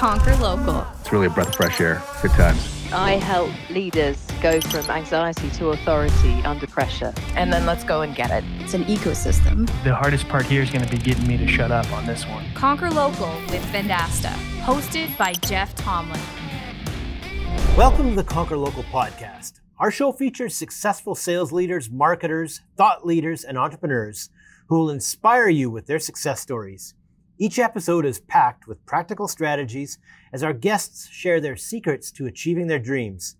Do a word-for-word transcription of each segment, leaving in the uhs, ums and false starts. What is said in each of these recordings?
Conquer Local. It's really a breath of fresh air. Good times. I help leaders go from anxiety to authority under pressure. And then let's go and get it. It's an ecosystem. The hardest part here is going to be getting me to shut up on this one. Conquer Local with Vendasta, hosted by Jeff Tomlin. Welcome to the Conquer Local podcast. Our show features successful sales leaders, marketers, thought leaders, and entrepreneurs who will inspire you with their success stories. Each episode is packed with practical strategies as our guests share their secrets to achieving their dreams.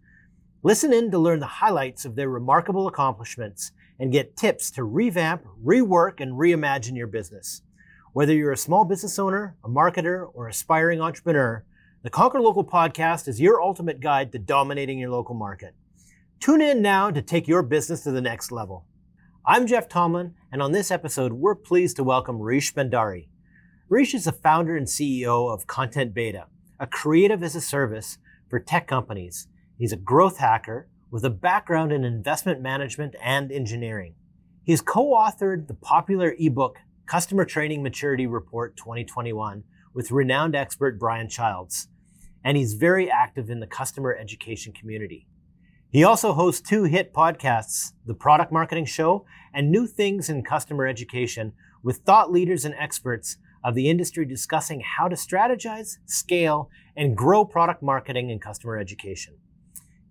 Listen in to learn the highlights of their remarkable accomplishments and get tips to revamp, rework, and reimagine your business. Whether you're a small business owner, a marketer, or aspiring entrepreneur, the Conquer Local podcast is your ultimate guide to dominating your local market. Tune in now to take your business to the next level. I'm Jeff Tomlin, and on this episode, we're pleased to welcome Rish Bhandari. Rish is the founder and C E O of Content Beta, a creative as a service for tech companies. He's a growth hacker with a background in investment management and engineering. He's co-authored the popular ebook Customer Training Maturity Report twenty twenty-one with renowned expert Brian Childs, and he's very active in the customer education community. He also hosts two hit podcasts, The Product Marketing Show and New Things in Customer Education, with thought leaders and experts of the industry discussing how to strategize, scale, and grow product marketing and customer education.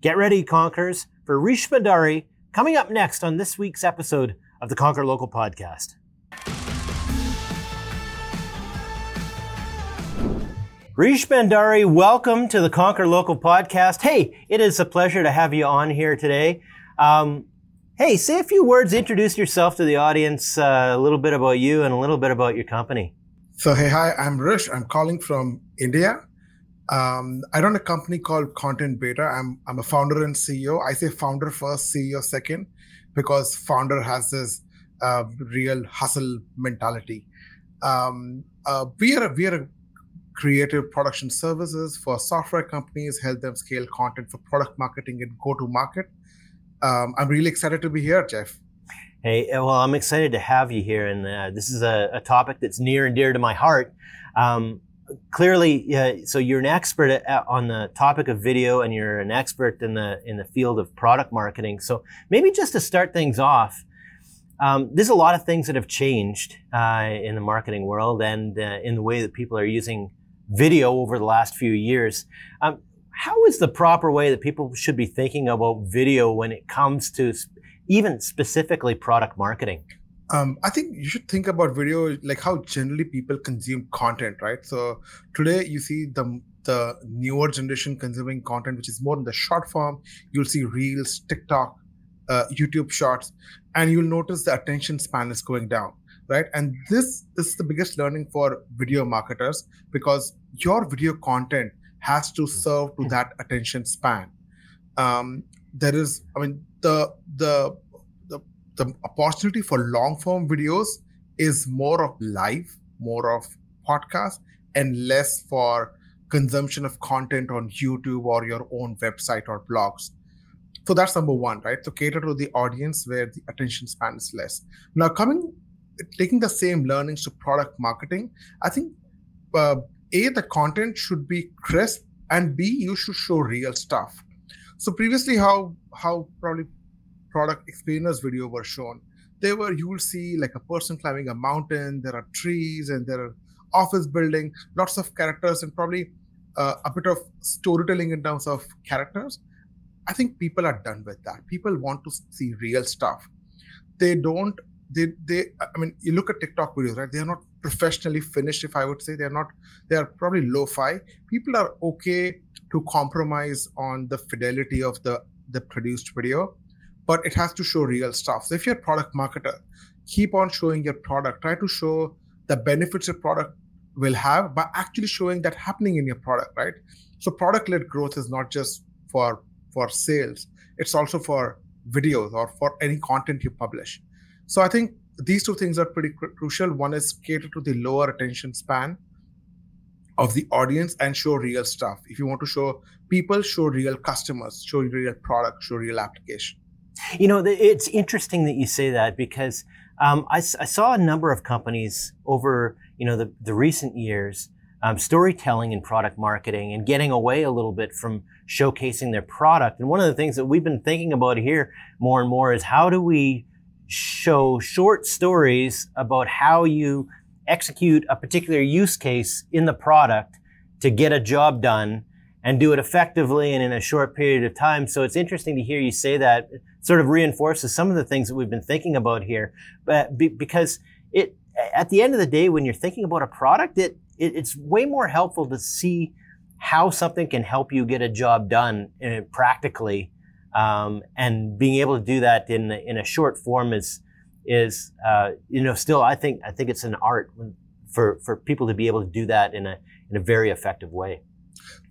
Get ready, Conquerors, for Rish Bhandari, coming up next on this week's episode of the Conquer Local podcast. Rish Bhandari, welcome to the Conquer Local podcast. Hey, it is a pleasure to have you on here today. Um, hey, say a few words, introduce yourself to the audience, uh, a little bit about you and a little bit about your company. So, hey, hi, I'm Rish. I'm calling from India. Um, I run a company called Content Beta. I'm I'm a founder and C E O. I say founder first, C E O second, because founder has this uh, real hustle mentality. Um, uh, we are a, we are a creative production services for software companies, help them scale content for product marketing and go to market. Um, I'm really excited to be here, Jeff. Hey, well, I'm excited to have you here, and uh, this is a, a topic that's near and dear to my heart. Um, clearly, uh, so you're an expert at, on the topic of video, and you're an expert in the in the field of product marketing. So maybe just to start things off, um, there's a lot of things that have changed uh, in the marketing world and uh, in the way that people are using video over the last few years. Um, how is the proper way that people should be thinking about video when it comes to sp- even specifically product marketing? Um, I think you should think about video, like how generally people consume content, right? So today you see the the newer generation consuming content, which is more in the short form. You'll see Reels, TikTok, uh, YouTube Shorts, and you'll notice the attention span is going down, right? And this, this is the biggest learning for video marketers, because your video content has to serve to that attention span. Um, there is, I mean, The, the the the opportunity for long form videos is more of live, more of podcasts, and less for consumption of content on YouTube or your own website or blogs. So that's number one, right? So cater to the audience where the attention span is less. Now coming, taking the same learnings to product marketing, I think uh, A, the content should be crisp, and B, you should show real stuff. So previously, how how probably product explainers video were shown, they were, you will see like a person climbing a mountain, there are trees and there are office building, lots of characters and probably uh, a bit of storytelling in terms of characters. I think people are done with that. People want to see real stuff. They don't, they, they I mean, you look at TikTok videos, right? They are not professionally finished, if I would say. They are not, they are probably lo-fi. People are okay to compromise on the fidelity of the, the produced video, but it has to show real stuff. So if you're a product marketer, keep on showing your product. Try to show the benefits your product will have by actually showing that happening in your product, right? So product-led growth is not just for, for sales. It's also for videos or for any content you publish. So I think these two things are pretty cr- crucial. One is cater to the lower attention span of the audience and show real stuff. If you want to show people, show real customers, show real product, show real application. You know, it's interesting that you say that, because um, I, I saw a number of companies over, you know, the, the recent years um, storytelling in product marketing and getting away a little bit from showcasing their product. And one of the things that we've been thinking about here more and more is how do we show short stories about how you execute a particular use case in the product to get a job done and do it effectively and in a short period of time. So it's interesting to hear you say that. It sort of reinforces some of the things that we've been thinking about here. But be, because it, at the end of the day, when you're thinking about a product, it, it it's way more helpful to see how something can help you get a job done uh, practically. Um, and being able to do that in in a short form is is uh, you know still I think I think it's an art for for people to be able to do that in a in a very effective way.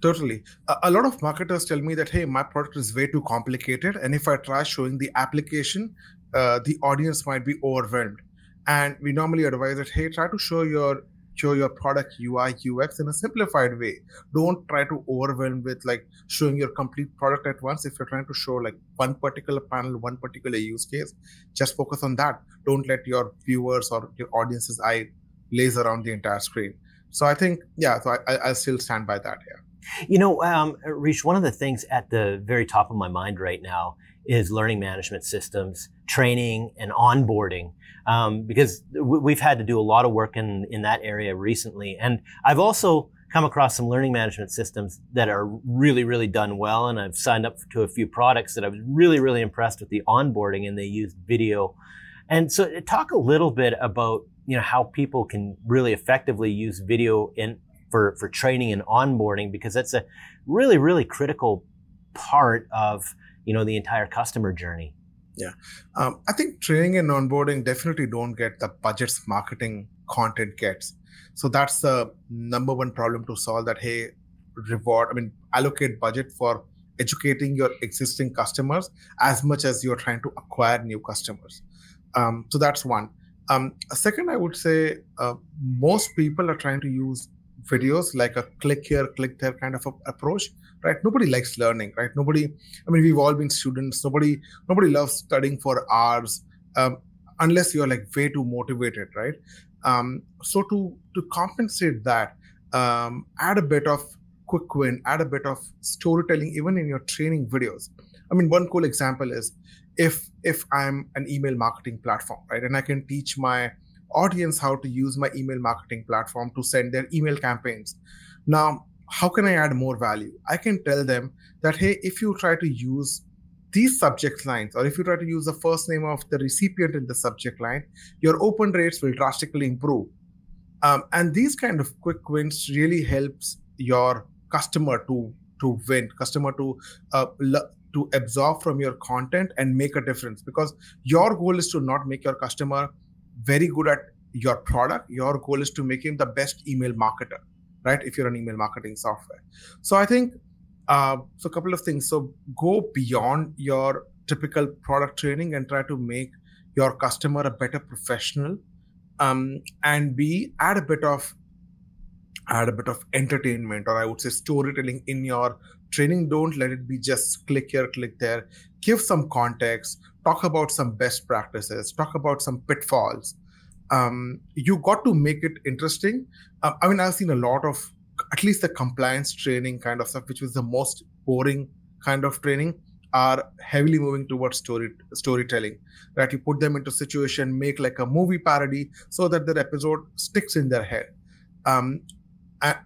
Totally. A lot of marketers tell me that, hey, my product is way too complicated. And if I try showing the application, uh, the audience might be overwhelmed. And we normally advise that, hey, try to show your show your product U I, U X in a simplified way. Don't try to overwhelm with like showing your complete product at once. If you're trying to show like one particular panel, one particular use case, just focus on that. Don't let your viewers or your audience's eye laze around the entire screen. So I think, yeah, so I, I still stand by that here. Yeah. You know, um, Rish, one of the things at the very top of my mind right now is learning management systems, training, and onboarding, um, because w- we've had to do a lot of work in, in that area recently. And I've also come across some learning management systems that are really, really done well. And I've signed up to a few products that I was really, really impressed with the onboarding, and they used video. And so talk a little bit about, you know, how people can really effectively use video in for, for training and onboarding, because that's a really, really critical part of, you know, the entire customer journey. Yeah, um, I think training and onboarding definitely don't get the budgets marketing content gets. So that's the number one problem to solve, that, hey, reward, I mean, allocate budget for educating your existing customers as much as you're trying to acquire new customers. Um, so that's one. Um, second, I would say uh, most people are trying to use videos like a click here, click there kind of a approach, right? Nobody likes learning, right? Nobody, I mean, we've all been students. Nobody, nobody loves studying for hours um, unless you're like way too motivated, right? Um, so to, to compensate that, um, add a bit of quick win, add a bit of storytelling, even in your training videos. I mean, one cool example is if if I'm an email marketing platform, right? And I can teach my audience how to use my email marketing platform to send their email campaigns. Now, how can I add more value? I can tell them that, hey, if you try to use these subject lines, or if you try to use the first name of the recipient in the subject line, your open rates will drastically improve. Um, and these kind of quick wins really helps your customer to, to win, customer to uh, lo- to absorb from your content and make a difference, because your goal is to not make your customer very good at your product. Your goal is to make him the best email marketer, right? If you're an email marketing software. So I think, uh, so a couple of things. So go beyond your typical product training and try to make your customer a better professional, um, and be add a bit of, add a bit of entertainment, or I would say storytelling in your training. Don't let it be just click here, click there. Give some context, talk about some best practices, talk about some pitfalls. Um, you got to make it interesting. Uh, I mean, I've seen a lot of, at least the compliance training kind of stuff, which was the most boring kind of training, are heavily moving towards story storytelling, right? You put them into situation, make like a movie parody so that their episode sticks in their head. Um,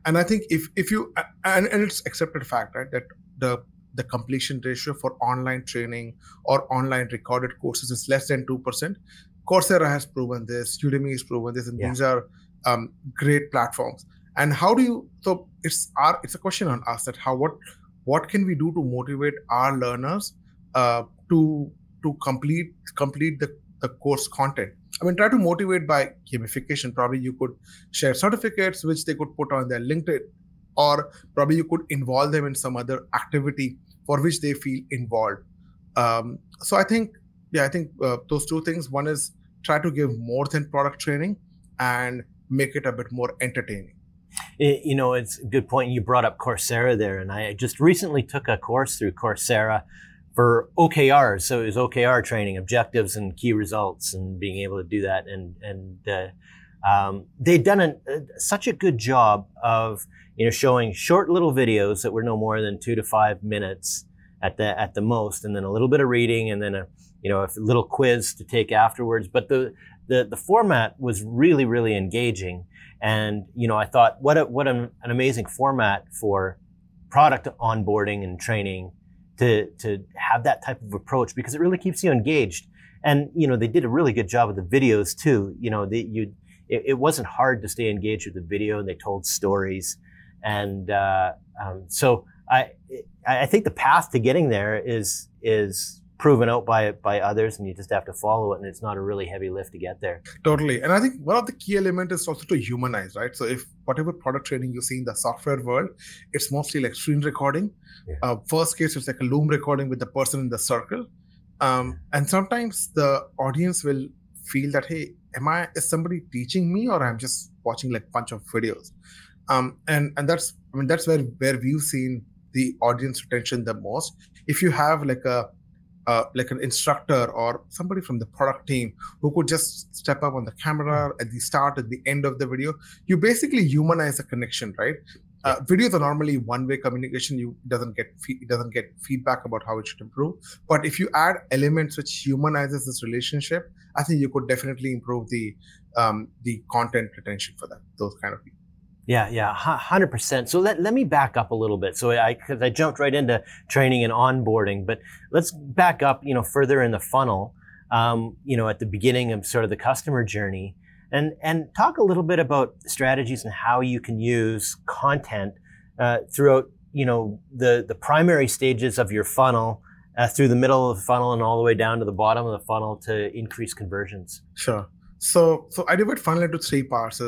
And I think if if you, and, and it's accepted fact, right, that the the completion ratio for online training or online recorded courses is less than two percent. Coursera has proven this, Udemy has proven this, and yeah. These are um, great platforms. And how do you, so it's our, it's a question on us that how, what, what can we do to motivate our learners uh, to to complete complete the, the course content? I mean, try to motivate by gamification. Probably you could share certificates, which they could put on their LinkedIn, or probably you could involve them in some other activity for which they feel involved. Um, so I think, yeah, I think uh, those two things. One is try to give more than product training and make it a bit more entertaining. It, you know, it's a good point. You brought up Coursera there, and I just recently took a course through Coursera for O K Rs, so it was O K R training, objectives and key results, and being able to do that and and uh, Um, they've done an, uh, such a good job of, you know, showing short little videos that were no more than two to five minutes at the at the most, and then a little bit of reading, and then a you know a little quiz to take afterwards. But the the the format was really really engaging, and you know I thought what a, what a, an amazing format for product onboarding and training to to have that type of approach, because it really keeps you engaged. And you know they did a really good job with the videos too. You know the, you it, it wasn't hard to stay engaged with the video, and they told stories, and uh, um, so. I I think the path to getting there is is proven out by by others, and you just have to follow it, and it's not a really heavy lift to get there. Totally. And I think one of the key elements is also to humanize, right? So if whatever product training you see in the software world, it's mostly like screen recording. Yeah. Uh, first case, it's like a Loom recording with the person in the circle. Um, and sometimes the audience will feel that, hey, am I is somebody teaching me, or I'm just watching like a bunch of videos? Um, and, and that's, I mean, that's where, where we've seen the audience retention the most. If you have like a uh, like an instructor or somebody from the product team who could just step up on the camera at the start, at the end of the video, you basically humanize the connection, right? Uh, videos are normally one-way communication. You doesn't get fe- doesn't get feedback about how it should improve. But if you add elements which humanizes this relationship, I think you could definitely improve the um, the content retention for that those kind of people. Yeah, yeah, one hundred percent. So let, let me back up a little bit. So I, because I jumped right into training and onboarding, but let's back up, you know, further in the funnel, um, you know, at the beginning of sort of the customer journey, and, and talk a little bit about strategies and how you can use content uh, throughout, you know, the, the primary stages of your funnel, uh, through the middle of the funnel and all the way down to the bottom of the funnel to increase conversions. Sure. So, so I divide funnel into three parts.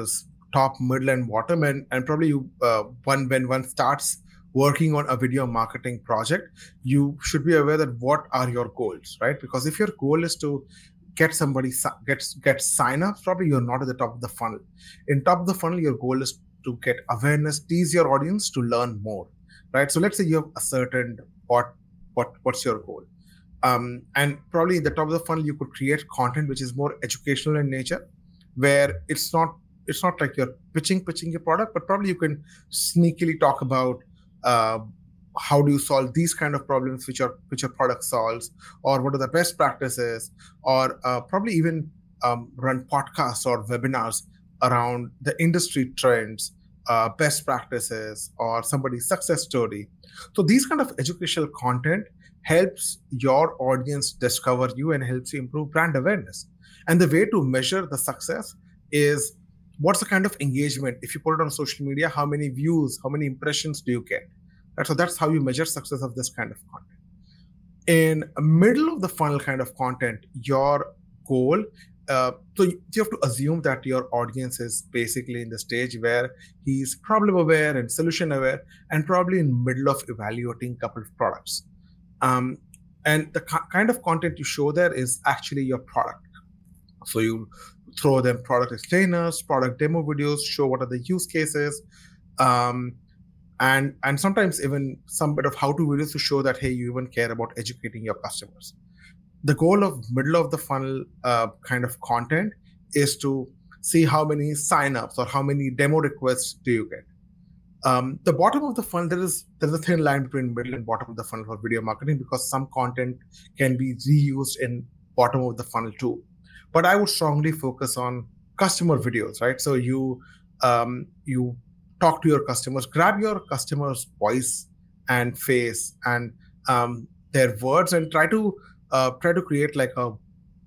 Top, middle, and bottom, and, and probably you, uh, one when one starts working on a video marketing project, you should be aware that what are your goals, right? Because if your goal is to get somebody get get sign-ups, probably you're not at the top of the funnel. In top of the funnel, your goal is to get awareness, tease your audience to learn more, right? So let's say you have ascertained what what what's your goal, um, and probably at the top of the funnel you could create content which is more educational in nature, where it's not. It's not like you're pitching, pitching your product, but probably you can sneakily talk about uh, how do you solve these kind of problems which your which your product solves, or what are the best practices, or uh, probably even um, run podcasts or webinars around the industry trends, uh, best practices, or somebody's success story. So these kind of educational content helps your audience discover you and helps you improve brand awareness. And the way to measure the success is what's the kind of engagement? If you put it on social media, how many views, how many impressions do you get? So that's how you measure success of this kind of content. In middle of the funnel kind of content, your goal, uh, so you have to assume that your audience is basically in the stage where he's problem aware and solution aware, and probably in middle of evaluating a couple of products. Um, and the ca- kind of content you show there is actually your product. So you throw them product explainers, product demo videos, show what are the use cases, um, and and sometimes even some bit of how-to videos to show that, hey, you even care about educating your customers. The goal of middle of the funnel uh, kind of content is to see how many sign-ups or how many demo requests do you get. Um, the bottom of the funnel, there is there's a thin line between middle and bottom of the funnel for video marketing, because some content can be reused in bottom of the funnel too. But I would strongly focus on customer videos, right? So you um, you talk to your customers, grab your customers' voice and face and um, their words, and try to uh, try to create like a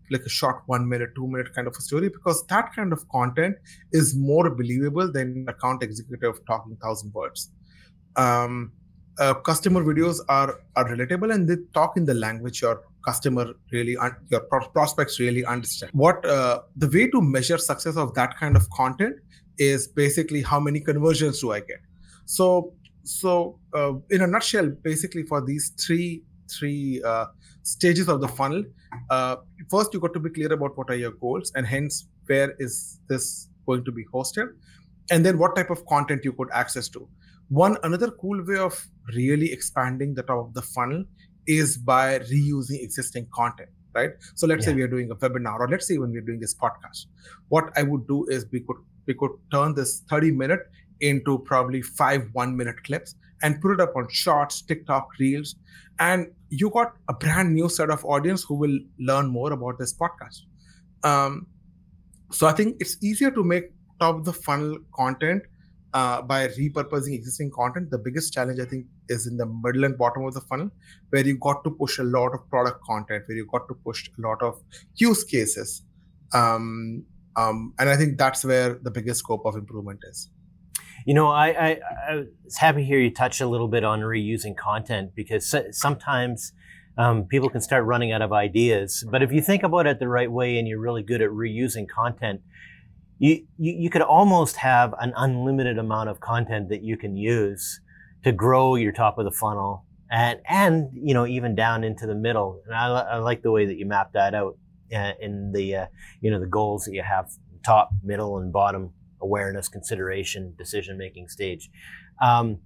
like a short one minute, two minute kind of a story, because that kind of content is more believable than an account executive talking thousand words. Um, uh, customer videos are are relatable, and they talk in the language your customer really, your prospects really understand. What uh, the way to measure success of that kind of content is basically how many conversions do I get. So, so uh, in a nutshell, basically for these three three uh, stages of the funnel, uh, first you got to be clear about what are your goals, and hence where is this going to be hosted, and then what type of content you could access to. One another cool way of really expanding the top of the funnel is by reusing existing content, right? So let's yeah. say we are doing a webinar, or let's say when we're doing this podcast, what I would do is we could we could turn this thirty minute into probably five one-minute clips and put it up on Shorts, TikTok, Reels, and you got a brand new set of audience who will learn more about this podcast. Um, so I think it's easier to make top-of-the-funnel content uh, by repurposing existing content. The biggest challenge, I think, is in the middle and bottom of the funnel, where you got to push a lot of product content, where you got to push a lot of use cases. Um, um, and I think that's where the biggest scope of improvement is. You know, I, I, I was happy to hear you touch a little bit on reusing content, because sometimes um, people can start running out of ideas. But if you think about it the right way and you're really good at reusing content, you, you, you could almost have an unlimited amount of content that you can use to grow your top of the funnel and, and you know, even down into the middle. And I, I like the way that you map that out uh, in the, uh, you know, the goals that you have, top, middle, and bottom. Awareness, consideration, decision-making stage. Um,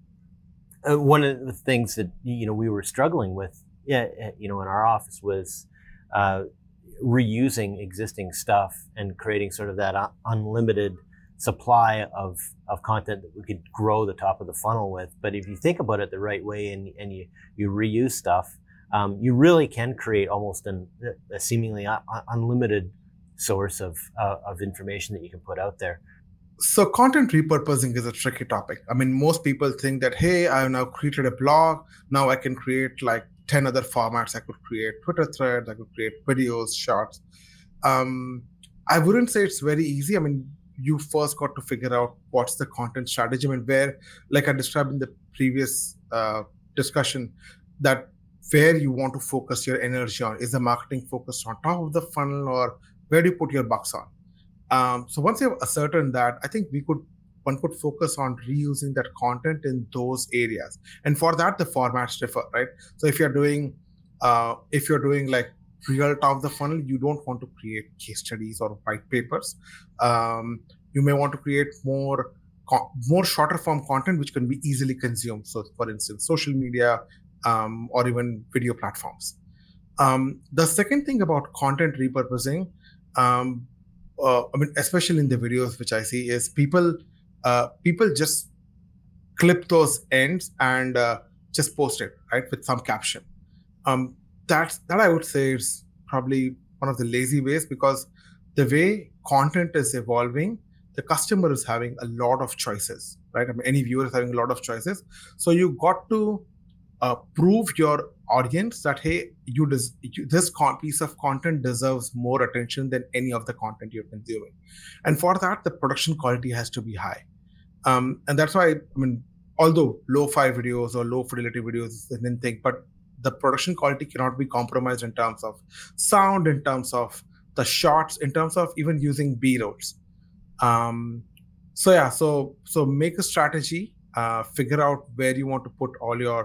one of the things that, you know, we were struggling with, yeah, you know, in our office was uh, reusing existing stuff and creating sort of that un- unlimited supply of, of content that we could grow the top of the funnel with. But if you think about it the right way and, and you, you reuse stuff, um, you really can create almost an, a seemingly un- unlimited source of uh, of information that you can put out there. So content repurposing is a tricky topic. I mean, most people think that, hey, I've now created a blog. Now I can create like ten other formats. I could create Twitter threads. I could create videos, shorts. Um, I wouldn't say it's very easy. I mean, you first got to figure out what's the content strategy. I mean, where, like I described in the previous uh, discussion, that where you want to focus your energy on. Is the marketing focused on top of the funnel, or where do you put your bucks on? Um, so once you've ascertained that, I think we could one could focus on reusing that content in those areas. And for that, the formats differ, right? So if you're doing uh, if you're doing like real top of the funnel, you don't want to create case studies or white papers. Um, you may want to create more more shorter form content which can be easily consumed. So for instance, social media um, or even video platforms. Um, the second thing about content repurposing. Um, Uh, I mean, especially in the videos which I see, is people uh, people just clip those ends and uh, just post it, right, with some caption. Um, that's, that I would say is probably one of the lazy ways, because the way content is evolving, the customer is having a lot of choices, right? I mean, any viewer is having a lot of choices. So you got to uh, prove your audience that, hey, you, des- you this con- piece of content deserves more attention than any of the content you're consuming. And for that, the production quality has to be high. Um, and that's why, I mean, although lo-fi videos or low-fidelity videos is an thing, but the production quality cannot be compromised in terms of sound, in terms of the shots, in terms of even using B-rolls. Um, so yeah, so, so make a strategy, uh, figure out where you want to put all your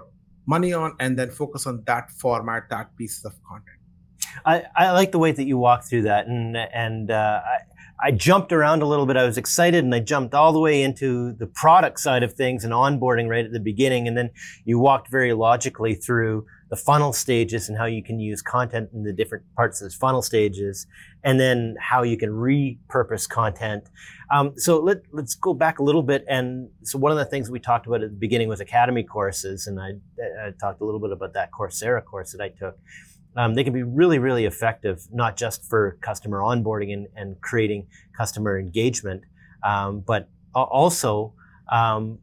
money on, and then focus on that format, that piece of content. I, I like the way that you walk through that, and and uh, I, I jumped around a little bit. I was excited, and I jumped all the way into the product side of things and onboarding right at the beginning, and then you walked very logically through the funnel stages and how you can use content in the different parts of the funnel stages, and then how you can repurpose content. Um, so let, let's go back a little bit. And so one of the things we talked about at the beginning was academy courses. And I, I talked a little bit about that Coursera course that I took. Um, they can be really, really effective, not just for customer onboarding and, and creating customer engagement, um, but also um,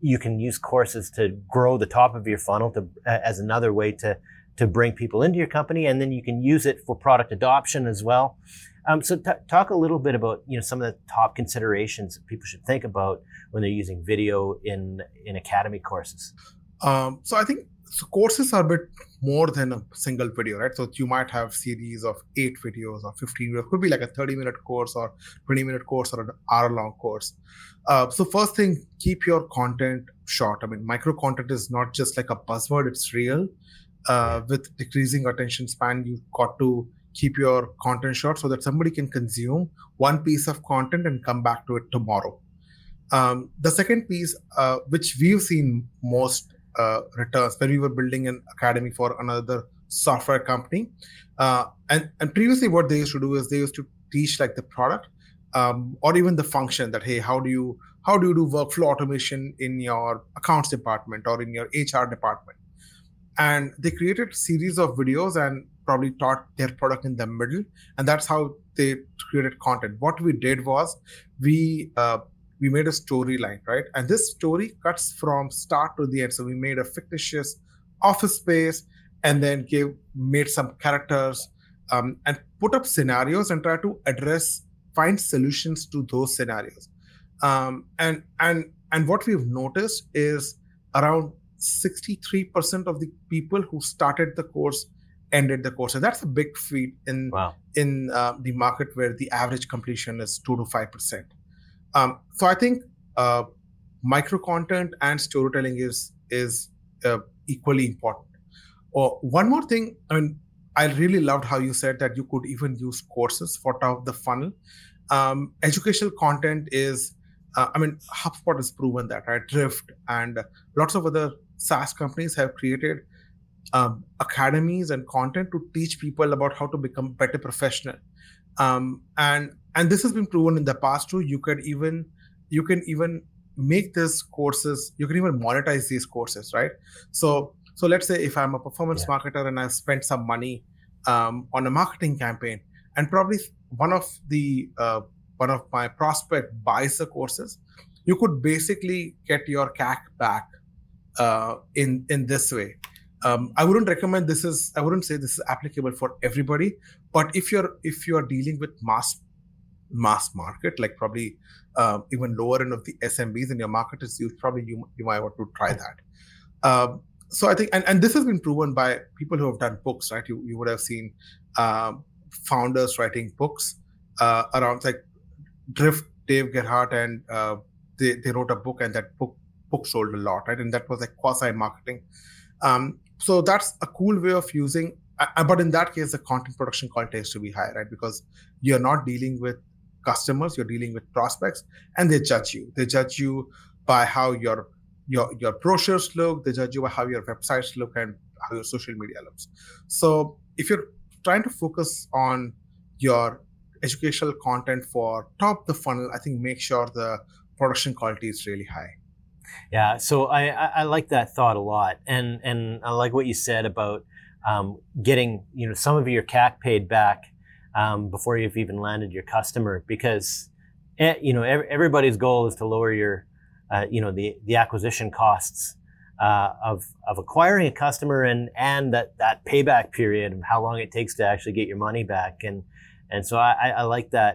you can use courses to grow the top of your funnel to, as another way to, to bring people into your company, and then you can use it for product adoption as well. Um, so t- talk a little bit about, you know, some of the top considerations that people should think about when they're using video in, in academy courses. Um, so I think so courses are a bit more than a single video, right? So you might have series of eight videos or fifteen videos. It could be like a thirty-minute course or twenty-minute course or an hour-long course. Uh, so first thing, keep your content short. I mean, micro-content is not just like a buzzword. It's real. Uh, with decreasing attention span, you've got to keep your content short so that somebody can consume one piece of content and come back to it tomorrow. Um, the second piece, uh, which we've seen most Uh, returns when we were building an academy for another software company. Uh, and, and previously what they used to do is they used to teach like the product um, or even the function that, hey, how do you how do you do workflow automation in your accounts department or in your H R department? And they created a series of videos and probably taught their product in the middle. And that's how they created content. What we did was we uh, we made a storyline, right? And this story cuts from start to the end. So we made a fictitious office space and then gave made some characters um, and put up scenarios and try to address, find solutions to those scenarios. Um, and, and, and what we've noticed is around sixty-three percent of the people who started the course ended the course. And that's a big feat in wow. in uh, the market where the average completion is two to five percent. Um, so I think uh, micro content and storytelling is is uh, equally important. Oh, one more thing, I mean, I really loved how you said that you could even use courses for top of the funnel. Um, educational content is, uh, I mean, HubSpot has proven that, right? Drift and lots of other SaaS companies have created um, academies and content to teach people about how to become better professional. Um, and and this has been proven in the past too. You can even you can even make these courses. You can even monetize these courses, right? So so let's say if I'm a performance yeah. marketer and I've spent some money um, on a marketing campaign, and probably one of the uh, one of my prospect buys the courses, you could basically get your C A C back uh, in in this way. Um, I wouldn't recommend this is I wouldn't say this is applicable for everybody, but if you're if you are dealing with mass mass market, like probably uh, even lower end of the S M Bs and your market is huge, probably you you might want to try that. Um, so I think and, and this has been proven by people who have done books, right? You you would have seen uh, founders writing books uh, around like Drift, Dave Gerhardt, and uh, they they wrote a book, and that book book sold a lot, right? And that was like quasi marketing. Um, So that's a cool way of using, uh, but in that case, the content production cost has to be high, right? Because you're not dealing with customers, you're dealing with prospects, and they judge you. They judge you by how your your your brochures look. They judge you by how your websites look and how your social media looks. So if you're trying to focus on your educational content for top of the funnel, I think make sure the production quality is really high. Yeah, so I, I, I like that thought a lot, and and I like what you said about um, getting you know some of your C A C paid back um, before you've even landed your customer, because it, you know every, everybody's goal is to lower your uh, you know the, the acquisition costs uh, of of acquiring a customer and and that, that payback period and how long it takes to actually get your money back, and and so I, I like that.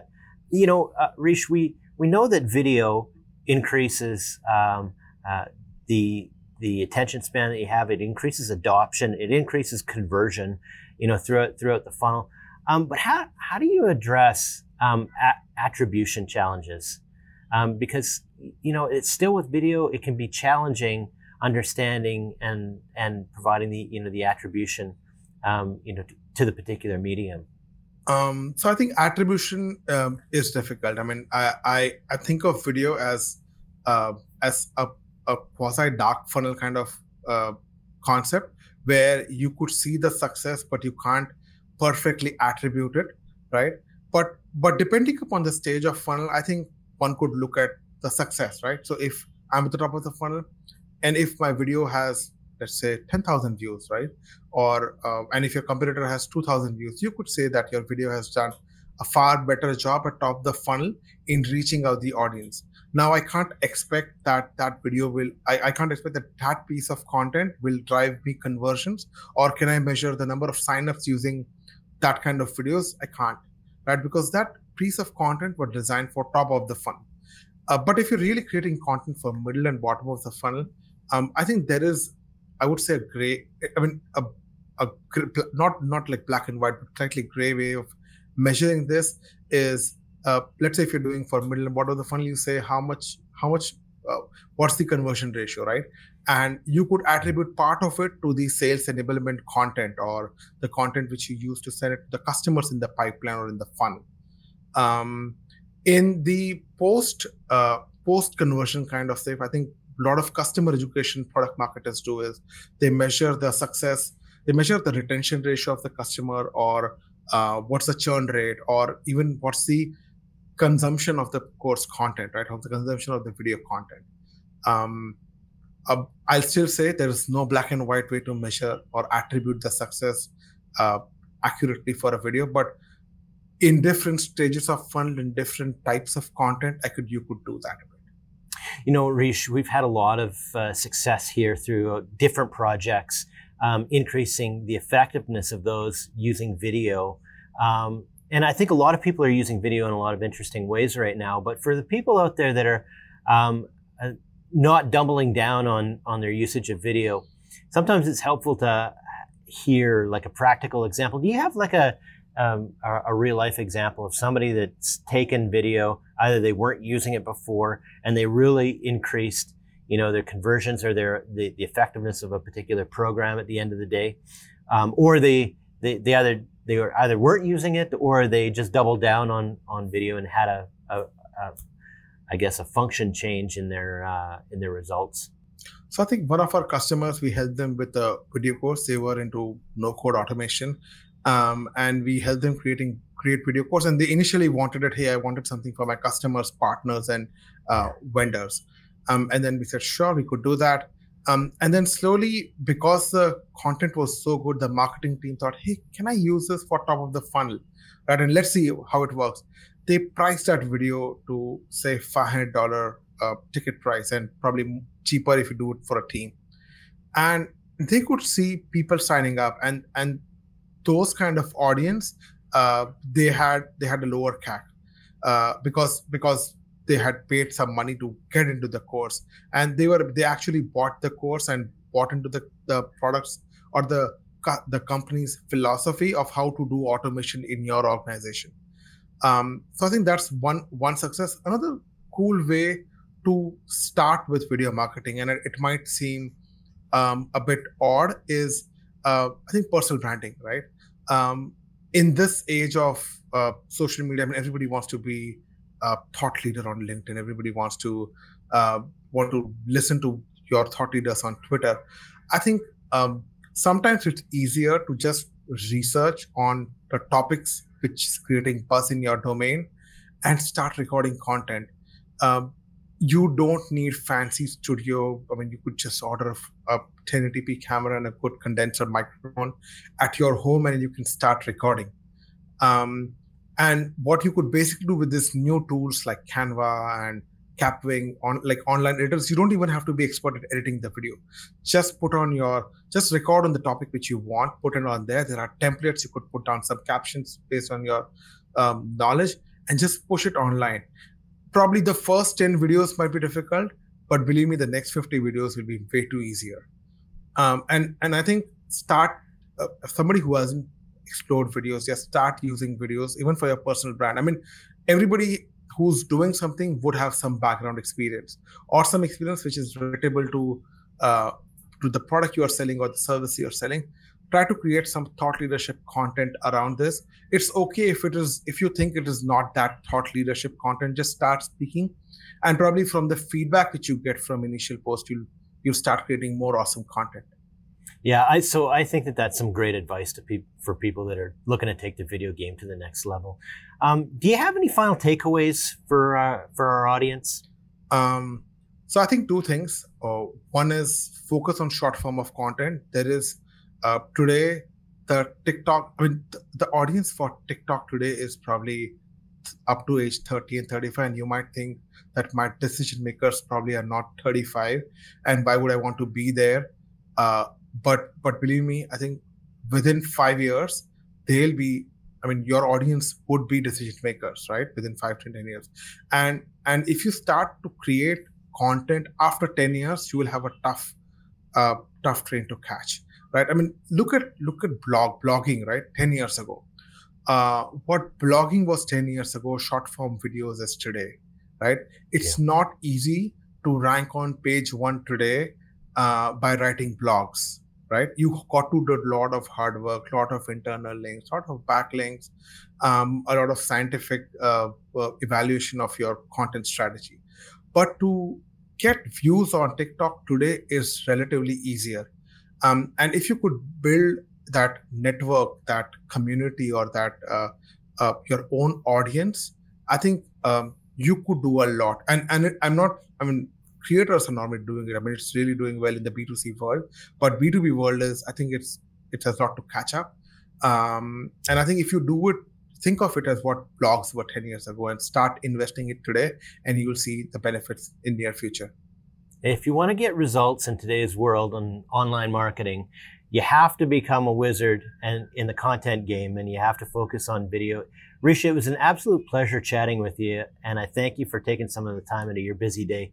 You know, uh, Rish, we we know that video increases. Um, Uh, the the attention span that you have, it increases adoption, it increases conversion, you know, throughout throughout the funnel. Um, but how how do you address um, a- attribution challenges? Um, because you know, it's still with video, it can be challenging understanding and and providing the you know the attribution um, you know to, to the particular medium. Um, so I think attribution um, is difficult. I mean, I, I I think of video as uh, as a a quasi dark funnel kind of uh, concept where you could see the success, but you can't perfectly attribute it, right? But but depending upon the stage of funnel, I think one could look at the success, right? So if I'm at the top of the funnel, and if my video has, let's say, ten thousand views, right? Or uh, and if your competitor has two thousand views, you could say that your video has done a far better job at top of the funnel in reaching out the audience. Now I can't expect that that video will, I, I can't expect that that piece of content will drive me conversions, or can I measure the number of signups using that kind of videos? I can't, right? Because that piece of content was designed for top of the funnel. Uh, but if you're really creating content for middle and bottom of the funnel, um, I think there is, I would say a gray, I mean, a, a not, not like black and white, but slightly gray way of measuring this is, Uh, let's say if you're doing for middle and bottom of the funnel, you say how much, how much, uh, what's the conversion ratio, right? And you could attribute part of it to the sales enablement content or the content which you use to send it to the customers in the pipeline or in the funnel. Um, in the post uh, post conversion kind of stuff, I think a lot of customer education product marketers do is they measure the success They measure the retention ratio of the customer, or uh, what's the churn rate, or even what's the consumption of the course content, right? Or the consumption of the video content. Um, uh, I'll still say there is no black and white way to measure or attribute the success uh, accurately for a video, but in different stages of funnel and different types of content, I could you could do that. You know, Rish, we've had a lot of uh, success here through uh, different projects, um, increasing the effectiveness of those using video. Um, and I think a lot of people are using video in a lot of interesting ways right now. But for the people out there that are um, uh, not doubling down on, on their usage of video, sometimes it's helpful to hear like a practical example. Do you have like a Um, a, a real life example of somebody that's taken video, either they weren't using it before and they really increased, you know, their conversions or their the, the effectiveness of a particular program at the end of the day, um, or they they they either they were either weren't using it or they just doubled down on on video and had a, a, a I guess a function change in their uh, in their results. So I think one of our customers, we helped them with a video course. They were into no code automation. Um, and we helped them creating create video course, and they initially wanted it. Hey, I wanted something for my customers, partners, and uh, vendors. Um, and then we said, sure, we could do that. Um, and then slowly, because the content was so good, the marketing team thought, hey, can I use this for top of the funnel, right? And let's see how it works. They priced that video to say five hundred dollars uh, ticket price, and probably cheaper if you do it for a team. And they could see people signing up, and and. Those kind of audience, uh, they had they had a lower C A C uh, because because they had paid some money to get into the course, and they were they actually bought the course and bought into the, the products or the the company's philosophy of how to do automation in your organization. Um, so I think that's one one success. Another cool way to start with video marketing, and it, it might seem um, a bit odd, is Uh, I think personal branding, right? Um, in this age of uh, social media, I mean, everybody wants to be a thought leader on LinkedIn. Everybody wants to uh, want to listen to your thought leaders on Twitter. I think um, sometimes it's easier to just research on the topics which is creating buzz in your domain and start recording content. Um, You don't need fancy studio. I mean, you could just order a ten eighty p camera and a good condenser microphone at your home, and you can start recording. Um, and what you could basically do with these new tools like Canva and Capwing, on like online editors, you don't even have to be expert at editing the video. Just put on your, just record on the topic which you want, put it on there. There are templates. You could put down some captions based on your um, knowledge and just push it online. Probably the first ten videos might be difficult, but believe me, the next fifty videos will be way too easier. Um, and, and I think start, uh, somebody who hasn't explored videos, just start using videos, even for your personal brand. I mean, everybody who's doing something would have some background experience or some experience which is relatable to, uh, to the product you are selling or the service you're selling. Try to create some thought leadership content around this. It's okay if it is, if you think it is not that thought leadership content, just start speaking. And probably from the feedback that you get from initial post, you'll, you'll start creating more awesome content. Yeah, I, so I think that that's some great advice to pe- for people that are looking to take the video game to the next level. Um, do you have any final takeaways for, uh, for our audience? Um, so I think two things. Uh, one is focus on short form of content. There is Uh, today, the TikTok, I mean, th- the audience for TikTok today is probably up to age thirty and thirty-five. And you might think that my decision makers probably are not thirty-five. And why would I want to be there? Uh, but but believe me, I think within five years, they'll be, I mean, your audience would be decision makers, right? Within five to ten years. And, and if you start to create content after ten years, you will have a tough, uh, tough train to catch. Right. I mean, look at look at blog blogging, right? ten years ago. Uh, what blogging was ten years ago, short form videos is today, right? It's yeah. not easy to rank on page one today uh, by writing blogs, right? You got to do a lot of hard work, a lot of internal links, a lot of backlinks, um, a lot of scientific uh, evaluation of your content strategy. But to get views on TikTok today is relatively easier. Um, and if you could build that network, that community, or that uh, uh, your own audience, I think um, you could do a lot. And and I'm not, I mean, creators are normally doing it. I mean, it's really doing well in the B two C world, but B two B world is, I think it's it has a lot to catch up. Um, and I think if you do it, think of it as what blogs were ten years ago and start investing it today, and you will see the benefits in near future. If you want to get results in today's world on online marketing, you have to become a wizard and in the content game, and you have to focus on video. Rish, it was an absolute pleasure chatting with you, and I thank you for taking some of the time out of your busy day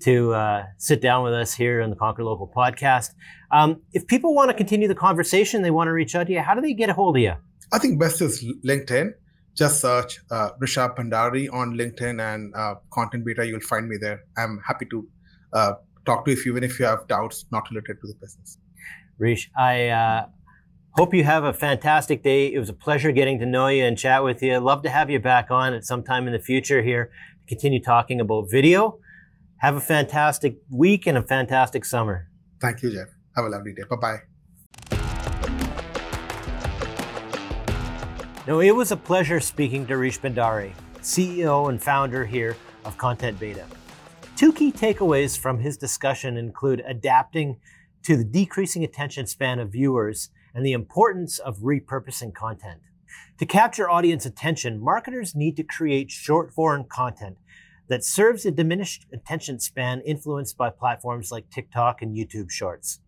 to uh, sit down with us here on the Conquer Local podcast. Um, if people want to continue the conversation, they want to reach out to you, how do they get a hold of you? I think best is LinkedIn. Just search uh, Rish Bhandari on LinkedIn and uh, Content Beta. You'll find me there. I'm happy to uh, talk to you, if, even if you have doubts not related to the business. Rish, I uh, hope you have a fantastic day. It was a pleasure getting to know you and chat with you. Love to have you back on at some time in the future here to continue talking about video. Have a fantastic week and a fantastic summer. Thank you, Jeff. Have a lovely day. Bye-bye. No, it was a pleasure speaking to Rish Bhandari, C E O and founder here of Content Beta. Two key takeaways from his discussion include adapting to the decreasing attention span of viewers and the importance of repurposing content. To capture audience attention, marketers need to create short-form content that serves a diminished attention span influenced by platforms like TikTok and YouTube Shorts.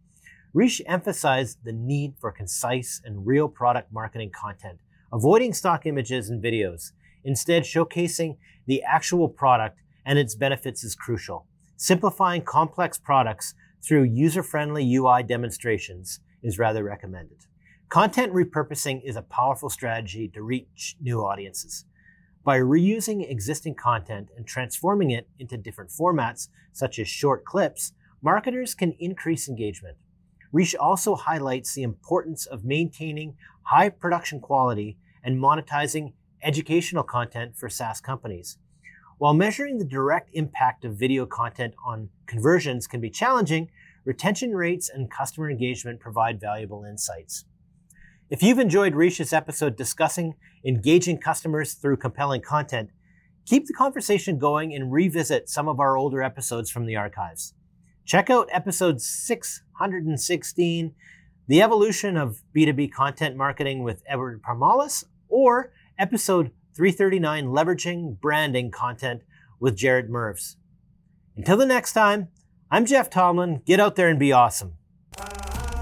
Rish emphasized the need for concise and real product marketing content, avoiding stock images and videos. Instead, showcasing the actual product and its benefits is crucial. Simplifying complex products through user-friendly U I demonstrations is rather recommended. Content repurposing is a powerful strategy to reach new audiences. By reusing existing content and transforming it into different formats, such as short clips, marketers can increase engagement. Rish also highlights the importance of maintaining high production quality and monetizing educational content for SaaS companies. While measuring the direct impact of video content on conversions can be challenging, retention rates and customer engagement provide valuable insights. If you've enjoyed Rish's episode discussing engaging customers through compelling content, keep the conversation going and revisit some of our older episodes from the archives. Check out episode six hundred sixteen, The Evolution of B two B Content Marketing with Edward Parmalis, or episode three thirty-nine, Leveraging Branding Content with Jared Mervs. Until the next time, I'm Jeff Tomlin. Get out there and be awesome.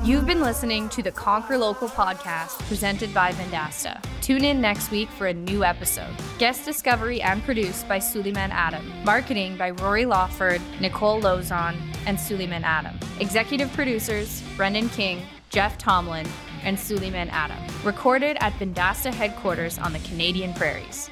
You've been listening to the Conquer Local podcast presented by Vendasta. Tune in next week for a new episode. Guest discovery and produced by Suleiman Adam. Marketing by Rory Lawford, Nicole Lozon, and Suleiman Adam. Executive producers, Brendan King, Jeff Tomlin, and Suleiman Adam. Recorded at Vendasta headquarters on the Canadian Prairies.